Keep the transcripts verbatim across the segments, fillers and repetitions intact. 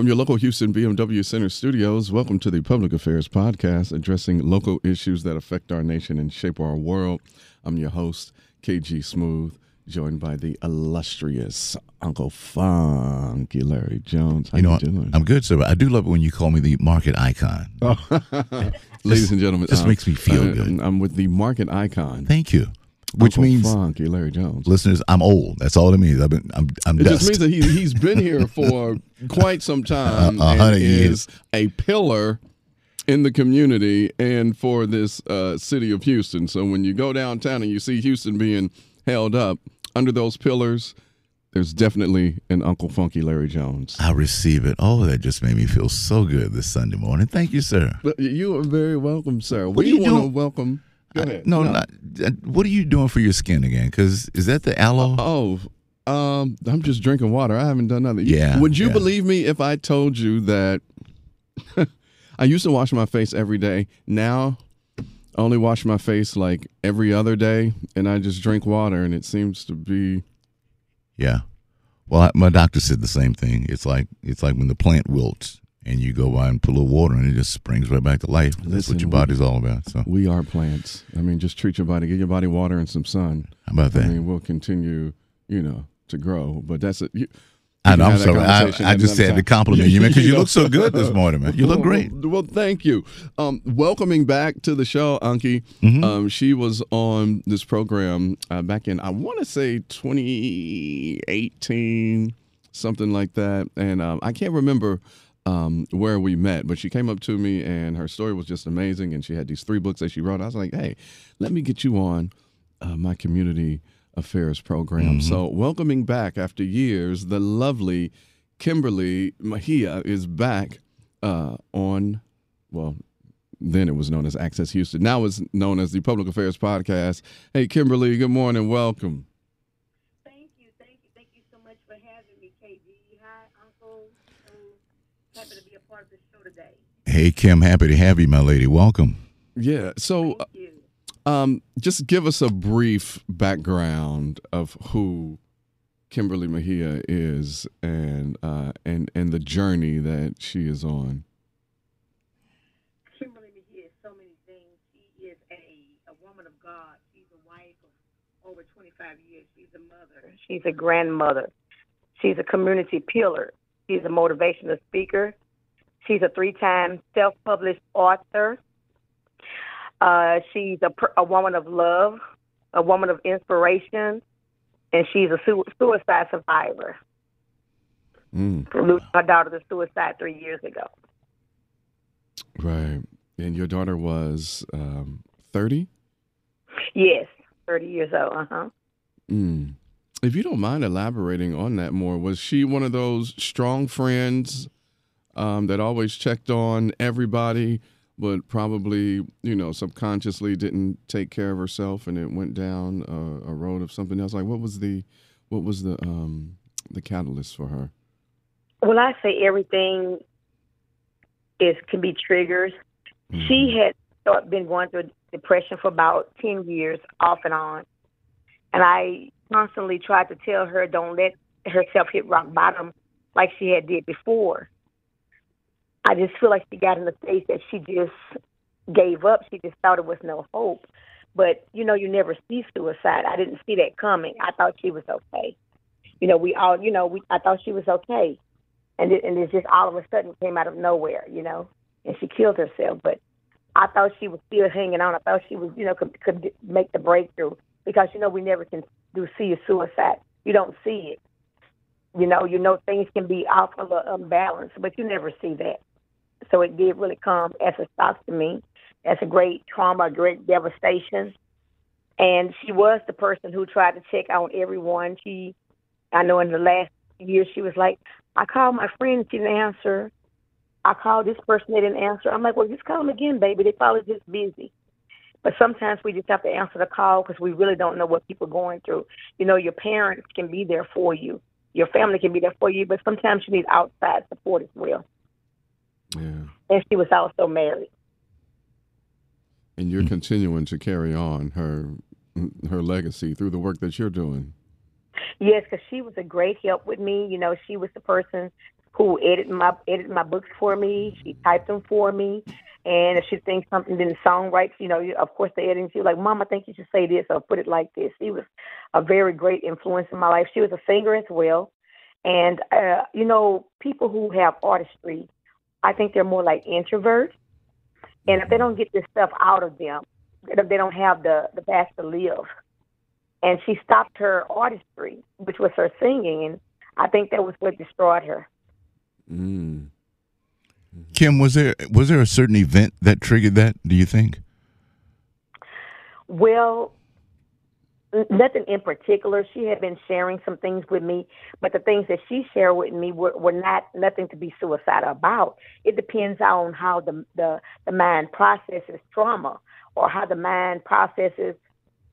From your local Houston B M W Center studios, welcome to the Public Affairs Podcast, addressing local issues that affect our nation and shape our world. I'm your host, K G Smooth, joined by the illustrious Uncle Funky Larry Jones. How you, know, you doing? I'm good, sir. I do love it when you call me the market icon. Oh. Ladies and gentlemen. This um, makes me feel uh, good. I'm with the market icon. Thank you. Which Uncle means Funky Larry Jones. Listeners, I'm old. That's all it means. I've been, I'm, I'm. It dust. Just means that he he's been here for quite some time. Uh, uh, and honey, is a pillar in the community and for this uh, city of Houston. So when you go downtown and you see Houston being held up under those pillars, there's definitely an Uncle Funky Larry Jones. I receive it. Oh, that just made me feel so good this Sunday morning. Thank you, sir. But you are very welcome, sir. What we do you want to welcome. Go ahead. I, no, no. Not, what are you doing for your skin again? Because is that the aloe? Oh, um, I'm just drinking water. I haven't done nothing. Yeah. Would you yeah. believe me if I told you that I used to wash my face every day? Now, I only wash my face like every other day, and I just drink water, and it seems to be. Yeah. Well, I, my doctor said the same thing. It's like it's like when the plant wilts. And you go by and put a little water, and it just springs right back to life. Listen, that's what your body's we, all about. So we are plants. I mean, just treat your body, give your body water and some sun. How about that? I mean, we'll continue, you know, to grow. But that's it. I know. I'm sorry. I, I just had to compliment you, man, because you, you know, look so good this morning, man. You look great. Well, well thank you. Um, welcoming back to the show, Anki. Mm-hmm. Um, she was on this program uh, back in, I want to say, twenty eighteen, something like that. And um, I can't remember Um, where we met, but she came up to me and her story was just amazing, and she had these three books that she wrote. I was like, hey, let me get you on uh, my community affairs program. Mm-hmm. So welcoming back after years, the lovely Kimberly Mejia is back uh, on, well, then it was known as Access Houston. Now it's known as the Public Affairs Podcast. Hey, Kimberly, good morning. Welcome. Hey, Kim, happy to have you, my lady. Welcome. Yeah. So um, just give us a brief background of who Kimberly Mejia is and uh, and and the journey that she is on. Kimberly Mejia is so many things. She is a, a woman of God. She's a wife of over twenty-five years. She's a mother. She's a grandmother. She's a community pillar. She's a motivational speaker. She's a three-time self-published author. Uh, she's a, a woman of love, a woman of inspiration, and she's a su- suicide survivor. Mm. Losing her daughter to suicide three years ago. Right. And your daughter was um, thirty? Yes, thirty years old. Uh-huh. Mm. If you don't mind elaborating on that more, was she one of those strong friends Um, that always checked on everybody, but probably, you know, subconsciously didn't take care of herself, and it went down a, a road of something else? Like, what was the, what was the, um, the catalyst for her? Well, I say everything is can be triggers. Mm-hmm. She had start, been going through depression for about ten years, off and on, and I constantly tried to tell her, don't let herself hit rock bottom like she had did before. I just feel like she got in the stage that she just gave up. She just thought it was no hope. But, you know, you never see suicide. I didn't see that coming. I thought she was okay. You know, we all, you know, we I thought she was okay. And it, and it just all of a sudden came out of nowhere, you know, and she killed herself. But I thought she was still hanging on. I thought she was, you know, could, could make the breakthrough because, you know, we never can do see a suicide. You don't see it. You know, you know, things can be off of unbalanced, but you never see that. So it did really come as a shock to me. That's a great trauma, a great devastation. And she was the person who tried to check on everyone. She, I know in the last year, she was like, I called my friend, she didn't answer. I called this person, they didn't answer. I'm like, well, just call them again, baby. They probably just busy. But sometimes we just have to answer the call because we really don't know what people are going through. You know, your parents can be there for you. Your family can be there for you, but sometimes you need outside support as well. Yeah. And she was also married. And you're mm-hmm. continuing to carry on her her legacy through the work that you're doing. Yes, because she was a great help with me. You know, she was the person who edited my edited my books for me. She typed them for me. And if she thinks something didn't sound right, you know, of course, the editing, she was like, Mom, I think you should say this or put it like this. She was a very great influence in my life. She was a singer as well. And, uh, you know, people who have artistry, I think they're more like introverts. And if they don't get this stuff out of them, they don't have the, the path to live. And she stopped her artistry, which was her singing. And I think that was what destroyed her. Mm. Kim, was there was there a certain event that triggered that, do you think? Well, nothing in particular. She had been sharing some things with me, but the things that she shared with me were, were not nothing to be suicidal about. It depends on how the, the, the mind processes trauma or how the mind processes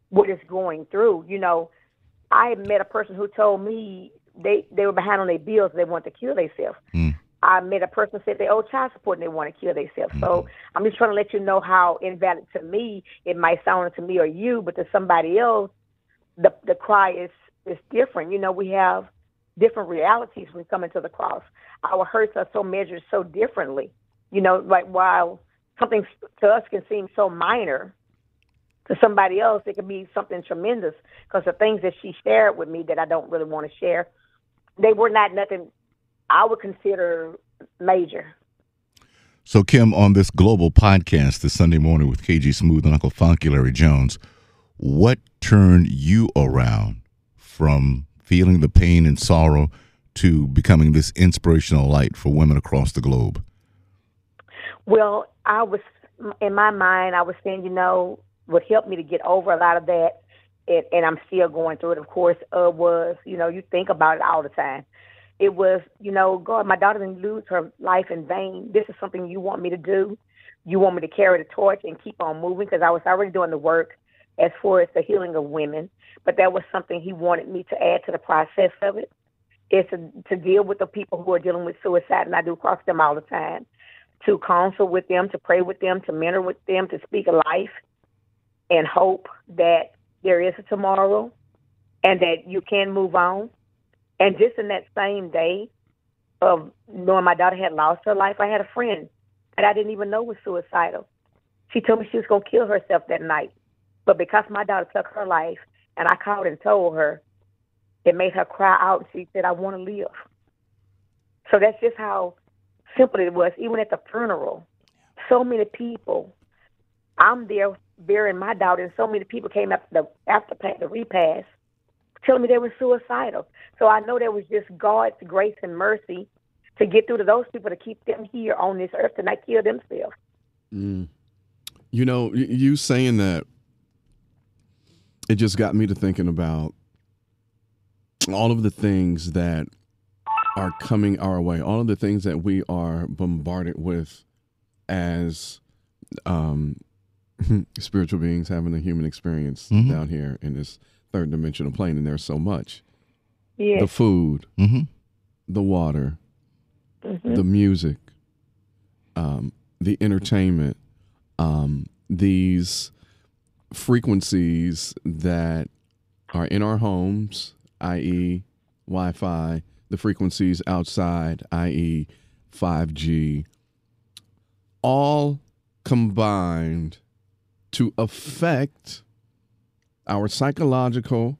what it's going through. You know, I met a person who told me they, they were behind on their bills. They wanted to kill themselves. Mm. I met a person said they owe child support and they want to kill themselves. Mm-hmm. So I'm just trying to let you know how invalid to me it might sound to me or you, but to somebody else, the the cry is, is different. You know, we have different realities when coming to the cross. Our hurts are so measured so differently. You know, like while something to us can seem so minor, to somebody else it can be something tremendous because the things that she shared with me that I don't really want to share, they were not nothing I would consider major. So, Kim, on this global podcast this Sunday morning with K G Smooth and Uncle Funky Larry Jones, what turned you around from feeling the pain and sorrow to becoming this inspirational light for women across the globe? Well, I was, in my mind, I was saying, you know, what helped me to get over a lot of that, and, and I'm still going through it, of course, uh, was, you know, you think about it all the time. It was, you know, God, my daughter didn't lose her life in vain. This is something you want me to do. You want me to carry the torch and keep on moving because I was already doing the work as far as the healing of women. But that was something he wanted me to add to the process of it, is to, to deal with the people who are dealing with suicide. And I do cross them all the time, to counsel with them, to pray with them, to mentor with them, to speak of life and hope that there is a tomorrow and that you can move on. And just in that same day of knowing my daughter had lost her life, I had a friend that I didn't even know was suicidal. She told me she was going to kill herself that night. But because my daughter took her life and I called and told her, it made her cry out. And she said, I want to live. So that's just how simple it was. Even at the funeral, so many people, I'm there burying my daughter, and so many people came up the after the repast, telling me they were suicidal. So I know there was just God's grace and mercy to get through to those people, to keep them here on this earth and not kill themselves. Mm. You know, you saying that, it just got me to thinking about all of the things that are coming our way, all of the things that we are bombarded with as um, spiritual beings having a human experience mm-hmm. down here in this third dimensional plane, and there's so much. Yeah. The food, mm-hmm. the water, mm-hmm. the music, um, the entertainment, um, these frequencies that are in our homes, that is Wi-Fi, the frequencies outside, that is five G, all combined to affect our psychological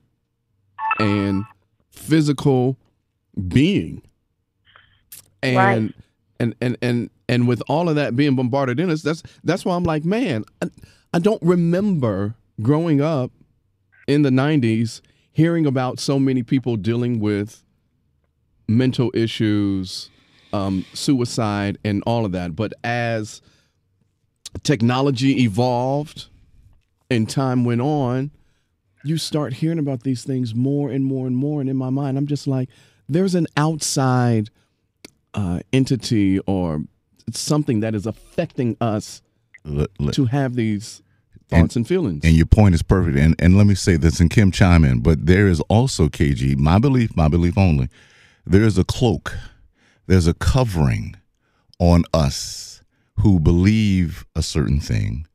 and physical being. And, right. and, and, and, and with all of that being bombarded in us, that's, that's why I'm like, man, I, I don't remember growing up in the nineties, hearing about so many people dealing with mental issues, um, suicide and all of that. But as technology evolved and time went on, you start hearing about these things more and more and more. And in my mind, I'm just like, there's an outside uh, entity or something that is affecting us let, let, to have these thoughts and, and feelings. And your point is perfect. And and let me say this, and Kim chime in, but there is also, K G, my belief, my belief only, there is a cloak, there's a covering on us who believe a certain thing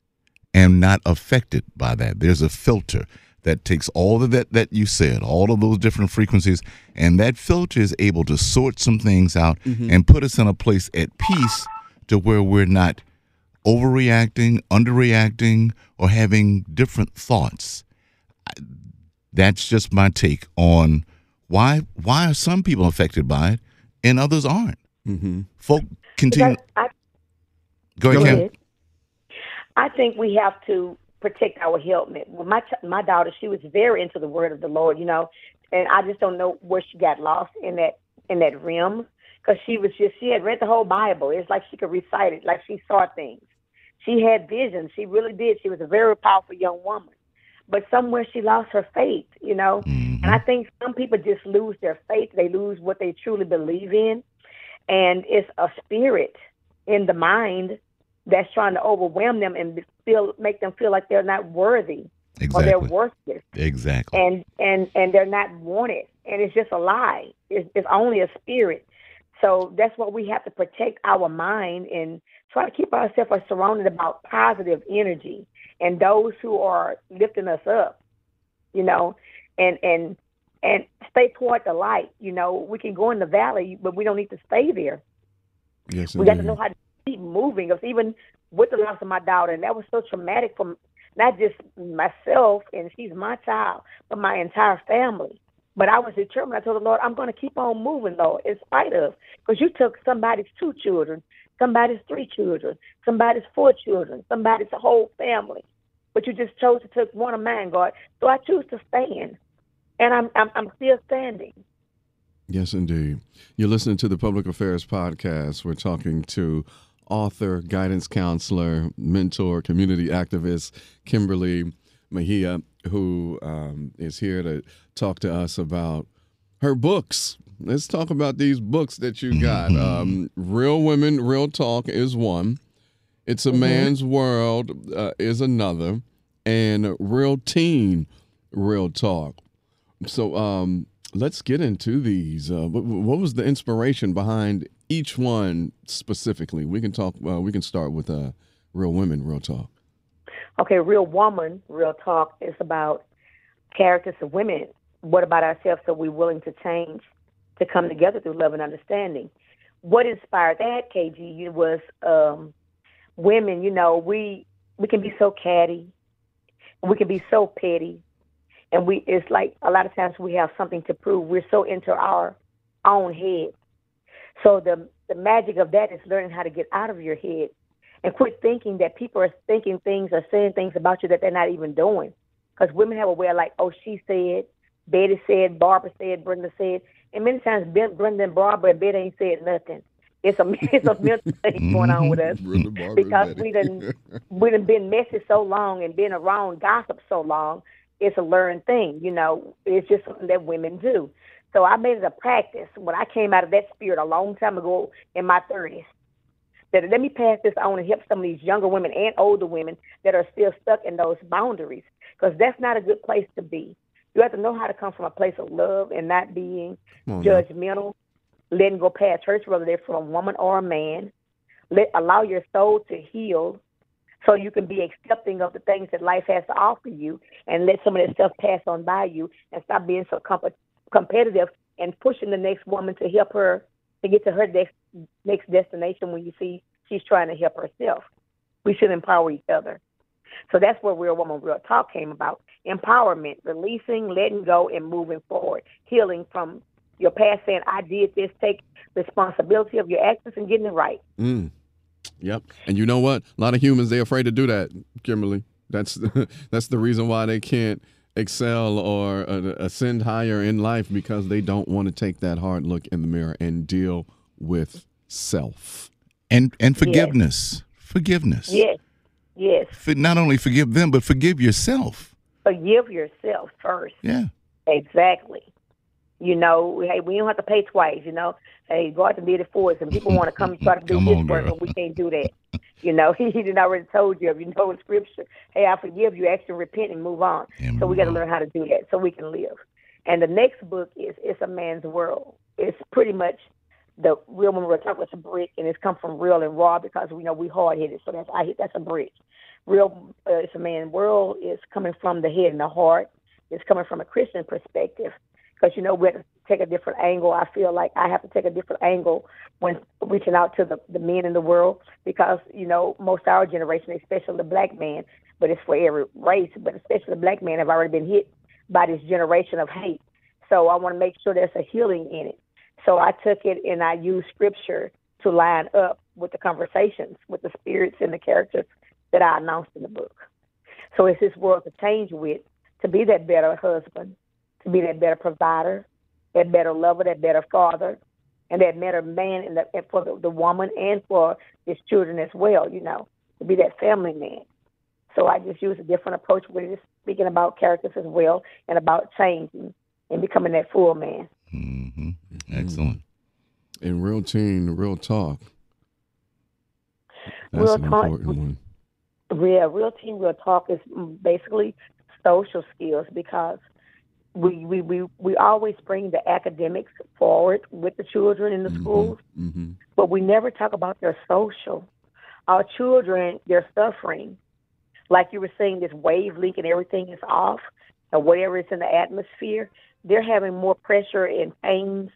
and not affected by that. There's a filter. that takes all of that that you said, all of those different frequencies, and that filter is able to sort some things out mm-hmm. and put us in a place at peace to where we're not overreacting, underreacting, or having different thoughts. That's just my take on why why are some people affected by it and others aren't. Mm-hmm. Folk continue. I, go ahead, Kim. I think we have to protect our helmet. Well, my my daughter, she was very into the word of the Lord, you know, and I just don't know where she got lost in that in that realm, because she was just she had read the whole Bible. It's like she could recite it, like she saw things. She had visions. She really did. She was a very powerful young woman. But somewhere she lost her faith, you know. Mm-hmm. And I think some people just lose their faith. They lose what they truly believe in. And it's a spirit in the mind that's trying to overwhelm them and feel, make them feel like they're not worthy exactly. or they're worthless. Exactly. And, and and they're not wanted. And it's just a lie. It's, it's only a spirit. So that's what we have to protect our mind and try to keep ourselves surrounded about positive energy and those who are lifting us up, you know, and and and stay toward the light. You know, we can go in the valley, but we don't need to stay there. Yes, we got to know how to keep moving. Because even with the loss of my daughter, and that was so traumatic for not just myself, and she's my child, but my entire family. But I was determined. I told the Lord, I'm going to keep on moving, Lord, in spite of. Because you took somebody's two children, somebody's three children, somebody's four children, somebody's whole family. But you just chose to take one of mine, God. So I choose to stand. And I'm, I'm, I'm still standing. Yes, indeed. You're listening to the Public Affairs Podcast. We're talking to author, guidance counselor, mentor, community activist, Kimberly Mejia, who um, is here to talk to us about her books. Let's talk about these books that you got. Um, Real Women, Real Talk is one. It's a mm-hmm. Man's World uh, is another. And Real Teen, Real Talk. So um, let's get into these. Uh, what, what was the inspiration behind each one specifically? We can talk. Uh, we can start with uh, Real Women, Real Talk. Okay, Real Woman, Real Talk is about characters of women. What about ourselves? So we're willing to change, to come together through love and understanding. What inspired that, K G, was um, women, you know, we we can be so catty. We can be so petty. And we it's like a lot of times we have something to prove. We're so into our own head. So the the magic of that is learning how to get out of your head. And quit thinking that people are thinking things or saying things about you that they're not even doing. Because women have a way of like, oh, she said, Betty said, Barbara said, Brenda said. And many times Brenda and Barbara and Betty ain't said nothing. It's a, it's a mental thing going on with us. Brenda, Barbara, because we done, we done been messy so long and been around gossip so long. It's a learned thing, you know. It's just something that women do. So I made it a practice. When I came out of that spirit a long time ago in my thirties, that let me pass this on and help some of these younger women and older women that are still stuck in those boundaries, because that's not a good place to be. You have to know how to come from a place of love and not being mm-hmm. judgmental, letting go past hurts, whether they're from a woman or a man. Let allow your soul to heal so you can be accepting of the things that life has to offer you, and let some of that stuff pass on by you and stop being so comp- competitive and pushing the next woman to help her to get to her next next destination when you see she's trying to help herself. We should empower each other. So that's where Real Woman, Real Talk came about. Empowerment, releasing, letting go, and moving forward. Healing from your past, saying, I did this, take responsibility of your actions and getting it right. Mm. Yep. And you know what? A lot of humans, they're afraid to do that, Kimberly. That's the, that's the reason why they can't excel or uh, ascend higher in life, because they don't want to take that hard look in the mirror and deal with self and and forgiveness. Yes. Forgiveness. Yes, yes. For, not only forgive them, but forgive yourself. Forgive yourself first. Yeah, exactly. You know, hey, we don't have to pay twice. You know, hey, go out and did it for us, and people want to come and try to do this work, but we can't do that. You know, he didn't already told you. If you know in scripture, hey, I forgive you. Actually, repent and move on. And so we got to learn how to do that so we can live. And the next book is It's a Man's World. It's pretty much. The Real Woman, Real Talk was a brick, and it's come from real and raw, because we know we hard headed. So that's I that's a brick. Real, uh, It's a Man's World is coming from the head and the heart, it's coming from a Christian perspective, because, you know, we have to take a different angle. I feel like I have to take a different angle when reaching out to the, the men in the world, because, you know, most of our generation, especially the black men, but it's for every race, but especially the black men have already been hit by this generation of hate. So I want to make sure there's a healing in it. So I took it and I used scripture to line up with the conversations, with the spirits and the characters that I announced in the book. So it's his world to change with, to be that better husband, to be that better provider, that better lover, that better father, and that better man in the, and for the, the woman and for his children as well, you know, to be that family man. So I just use a different approach with it, speaking about characters as well and about changing and becoming that full man. Mm-hmm. Excellent. And Real Teen, Real Talk. That's real an talk, important one. Yeah, Real Teen, Real Talk is basically social skills, because we we, we, we always bring the academics forward with the children in the mm-hmm. schools, mm-hmm. but we never talk about their social. Our children, they're suffering. Like you were saying, this wave leak and everything is off, and whatever is in the atmosphere, they're having more pressure and pains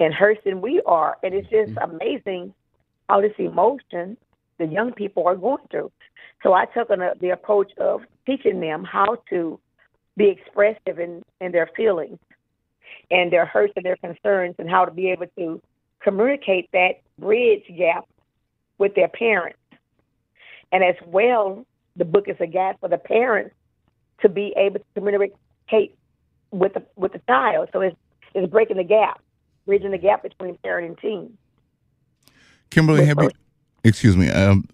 and hurts than we are. And it's just mm-hmm. amazing all this emotion the young people are going through. So I took on a, the approach of teaching them how to be expressive in, in their feelings and their hurts and their concerns, and how to be able to communicate that bridge gap with their parents. And as well, the book is a guide for the parents to be able to communicate with the, with the child. So it's, it's breaking the gap, bridging the gap between parent and teen. Kimberly, have you, excuse me, um,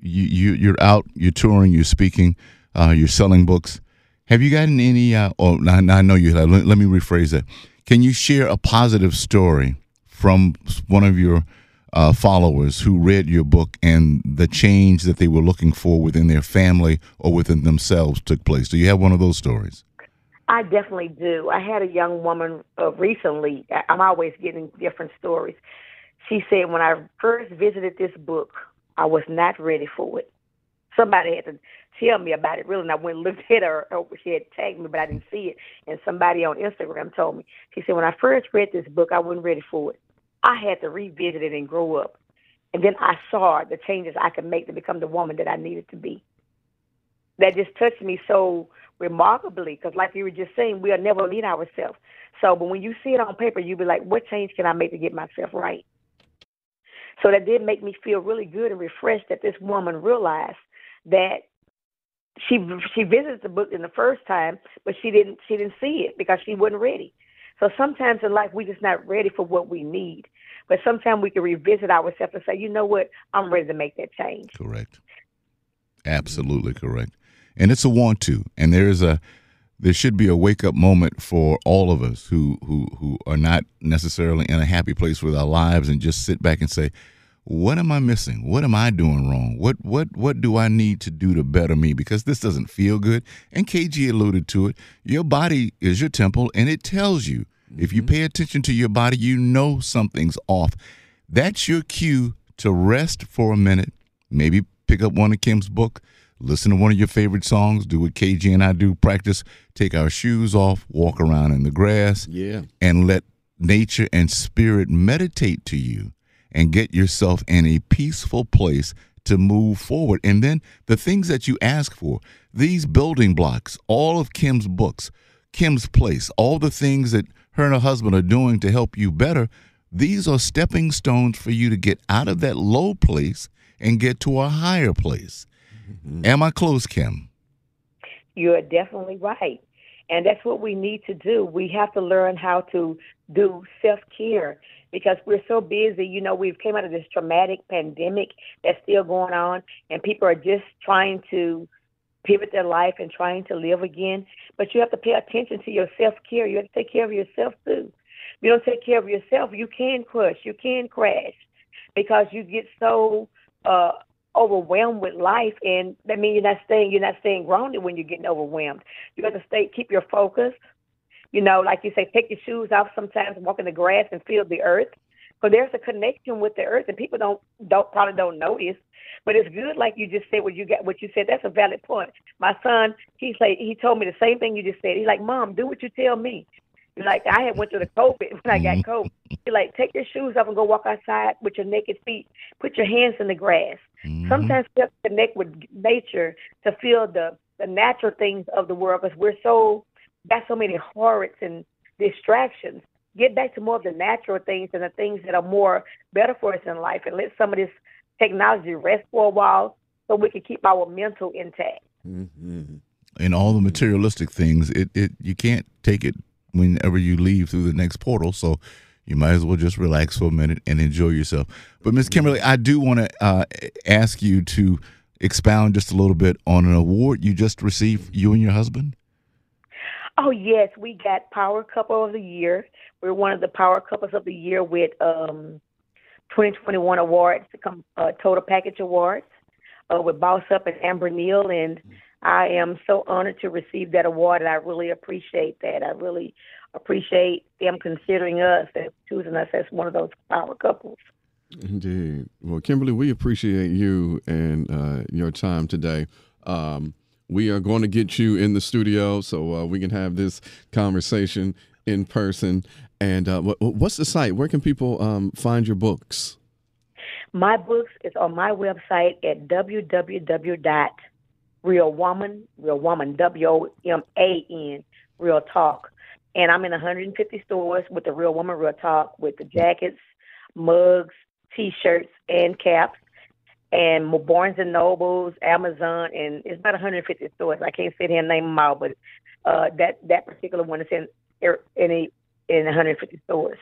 you, you, you're out, you're touring, you're speaking, uh, you're selling books. Have you gotten any, uh, oh, I, I know you have, let, let me rephrase that. Can you share a positive story from one of your uh, followers who read your book and the change that they were looking for within their family or within themselves took place? Do you have one of those stories? I definitely do. I had a young woman uh, recently. I'm always getting different stories. She said, when I first visited this book, I was not ready for it. Somebody had to tell me about it, really, and I went and looked at her. She had tagged me, but I didn't see it. And somebody on Instagram told me. She said, when I first read this book, I wasn't ready for it. I had to revisit it and grow up. And then I saw the changes I could make to become the woman that I needed to be. That just touched me so remarkably, because like you were just saying, we'll never lead ourselves. So but when you see it on paper, you'll be like, what change can I make to get myself right? So that did make me feel really good and refreshed that this woman realized that she she visited the book in the first time, but she didn't she didn't see it because she wasn't ready. So sometimes in life, we're just not ready for what we need. But sometimes we can revisit ourselves and say, you know what, I'm ready to make that change. Correct. Absolutely correct. And it's a want to. And there is a there should be a wake-up moment for all of us who, who who are not necessarily in a happy place with our lives, and just sit back and say, what am I missing? What am I doing wrong? What what what do I need to do to better me? Because this doesn't feel good. And K G alluded to it. Your body is your temple, and it tells you. Mm-hmm. If you pay attention to your body, you know something's off. That's your cue to rest for a minute, maybe pick up one of Kim's book. Listen to one of your favorite songs. Do what K G and I do, practice. Take our shoes off, walk around in the grass, yeah, and let nature and spirit meditate to you, and get yourself in a peaceful place to move forward. And then the things that you ask for, these building blocks, all of Kim's books, Kim's place, all the things that her and her husband are doing to help you better, these are stepping stones for you to get out of that low place and get to a higher place. Mm-hmm. Am I close, Kim? You're definitely right. And that's what we need to do. We have to learn how to do self-care, because we're so busy. You know, we've came out of this traumatic pandemic that's still going on, and people are just trying to pivot their life and trying to live again. But you have to pay attention to your self-care. You have to take care of yourself, too. If you don't take care of yourself, you can crush, you can crash, because you get so uh overwhelmed with life, and that means you're not staying you're not staying grounded when you're getting overwhelmed. You have to stay keep your focus. You know, like you say, take your shoes off sometimes, walk in the grass and feel the earth. But there's a connection with the earth, and people don't don't probably don't notice. But it's good, like you just said, what you got, what you said. That's a valid point. My son, he's like, he told me the same thing you just said. He's like, Mom, do what you tell me. Like, I had went through the COVID when I got COVID. You're like, take your shoes off and go walk outside with your naked feet. Put your hands in the grass. Mm-hmm. Sometimes we have to connect with nature to feel the, the natural things of the world, because we're so, got so many horrors and distractions. Get back to more of the natural things and the things that are more better for us in life, and let some of this technology rest for a while so we can keep our mental intact. Mm-hmm. And all the materialistic things, it, it you can't take it whenever you leave through the next portal. So you might as well just relax for a minute and enjoy yourself. But Miz Kimberly, I do want to uh, ask you to expound just a little bit on an award you just received, you and your husband. Oh, yes. We got Power Couple of the Year. We're one of the Power Couples of the Year with um, twenty twenty-one awards, uh, Total Package Awards, uh, with Boss Up and Amber Neal. And I am so honored to receive that award, and I really appreciate that. I really appreciate them considering us and choosing us as one of those power couples. Indeed. Well, Kimberly, we appreciate you and uh, your time today. Um, we are going to get you in the studio so uh, we can have this conversation in person. And uh, what's the site? Where can people um, find your books? My books is on my website at www. Real Woman, Real Woman, W O M A N, Real Talk. And I'm in one hundred fifty stores with the Real Woman, Real Talk, with the jackets, mugs, T-shirts, and caps, and Barnes and Nobles, Amazon, and it's about one hundred fifty stores. I can't sit here and name them all, but uh, that, that particular one is in in, a, in one hundred fifty stores.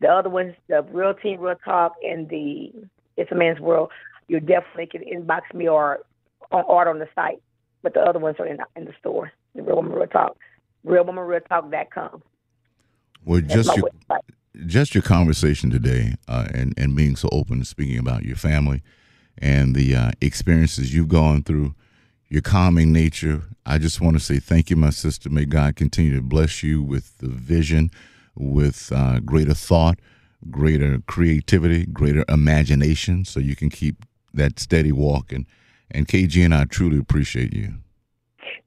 The other ones, the Real Teen, Real Talk, and the It's a Man's World, you definitely can inbox me or on art on the site, but the other ones are in the, in the store. The Real Woman Real Talk, real woman real talk dot com. Well, That's just your website. Just your conversation today, uh, and and being so open and speaking about your family and the uh, experiences you've gone through, your calming nature. I just want to say thank you, my sister. May God continue to bless you with the vision, with uh, greater thought, greater creativity, greater imagination, so you can keep that steady walk. And And K G and I truly appreciate you.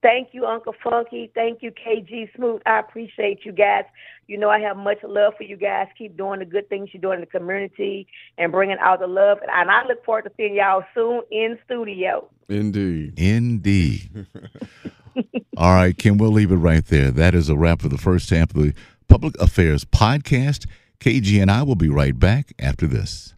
Thank you, Uncle Funky. Thank you, K G Smooth. I appreciate you guys. You know I have much love for you guys. Keep doing the good things you're doing in the community and bringing out the love. And I look forward to seeing y'all soon in studio. Indeed. Indeed. All right, Kim, we'll leave it right there. That is a wrap for the first half of the Public Affairs Podcast. K G and I will be right back after this.